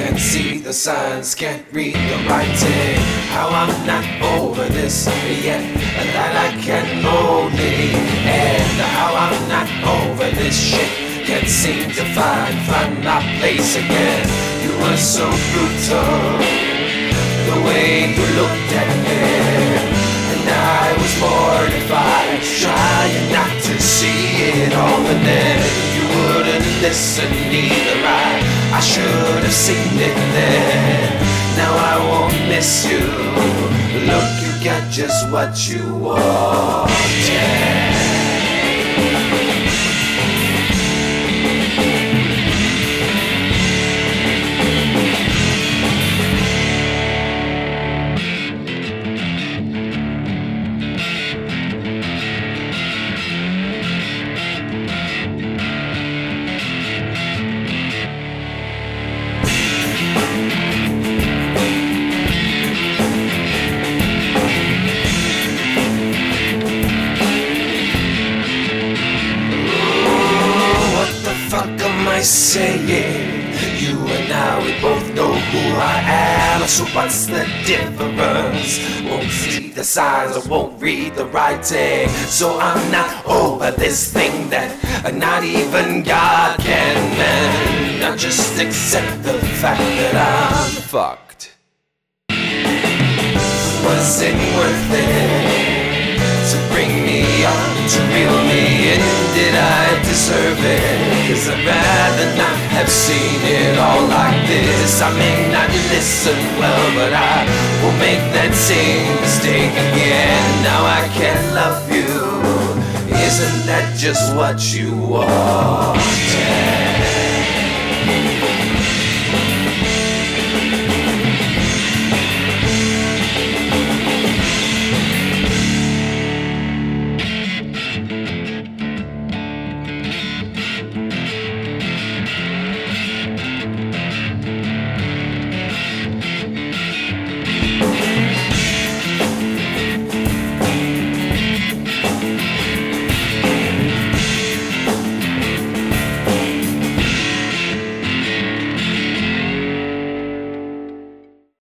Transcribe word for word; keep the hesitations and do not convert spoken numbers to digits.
can see the signs, can't read the writing. How I'm not over this yet, that I can only end. How I'm not over this shit, can't seem to find, find my place again. You were so brutal, the way you looked at me, and I was mortified, trying not to see it all. And then you wouldn't listen either. I I should have seen it then. Now I won't miss you. Look, you got just what you wanted. Saying you and I, we both know who I am, so what's the difference? Won't see the signs, I won't read the writing. So I'm not over this thing that not even God can mend. I just accept the fact that I'm fucked. Was it worth it to bring me up, to reel me in? Did I deserve it? Cause I'd rather not have seen it all like this. I may not listen well, but I will make that same mistake again. Now I can't love you. Isn't that just what you wanted?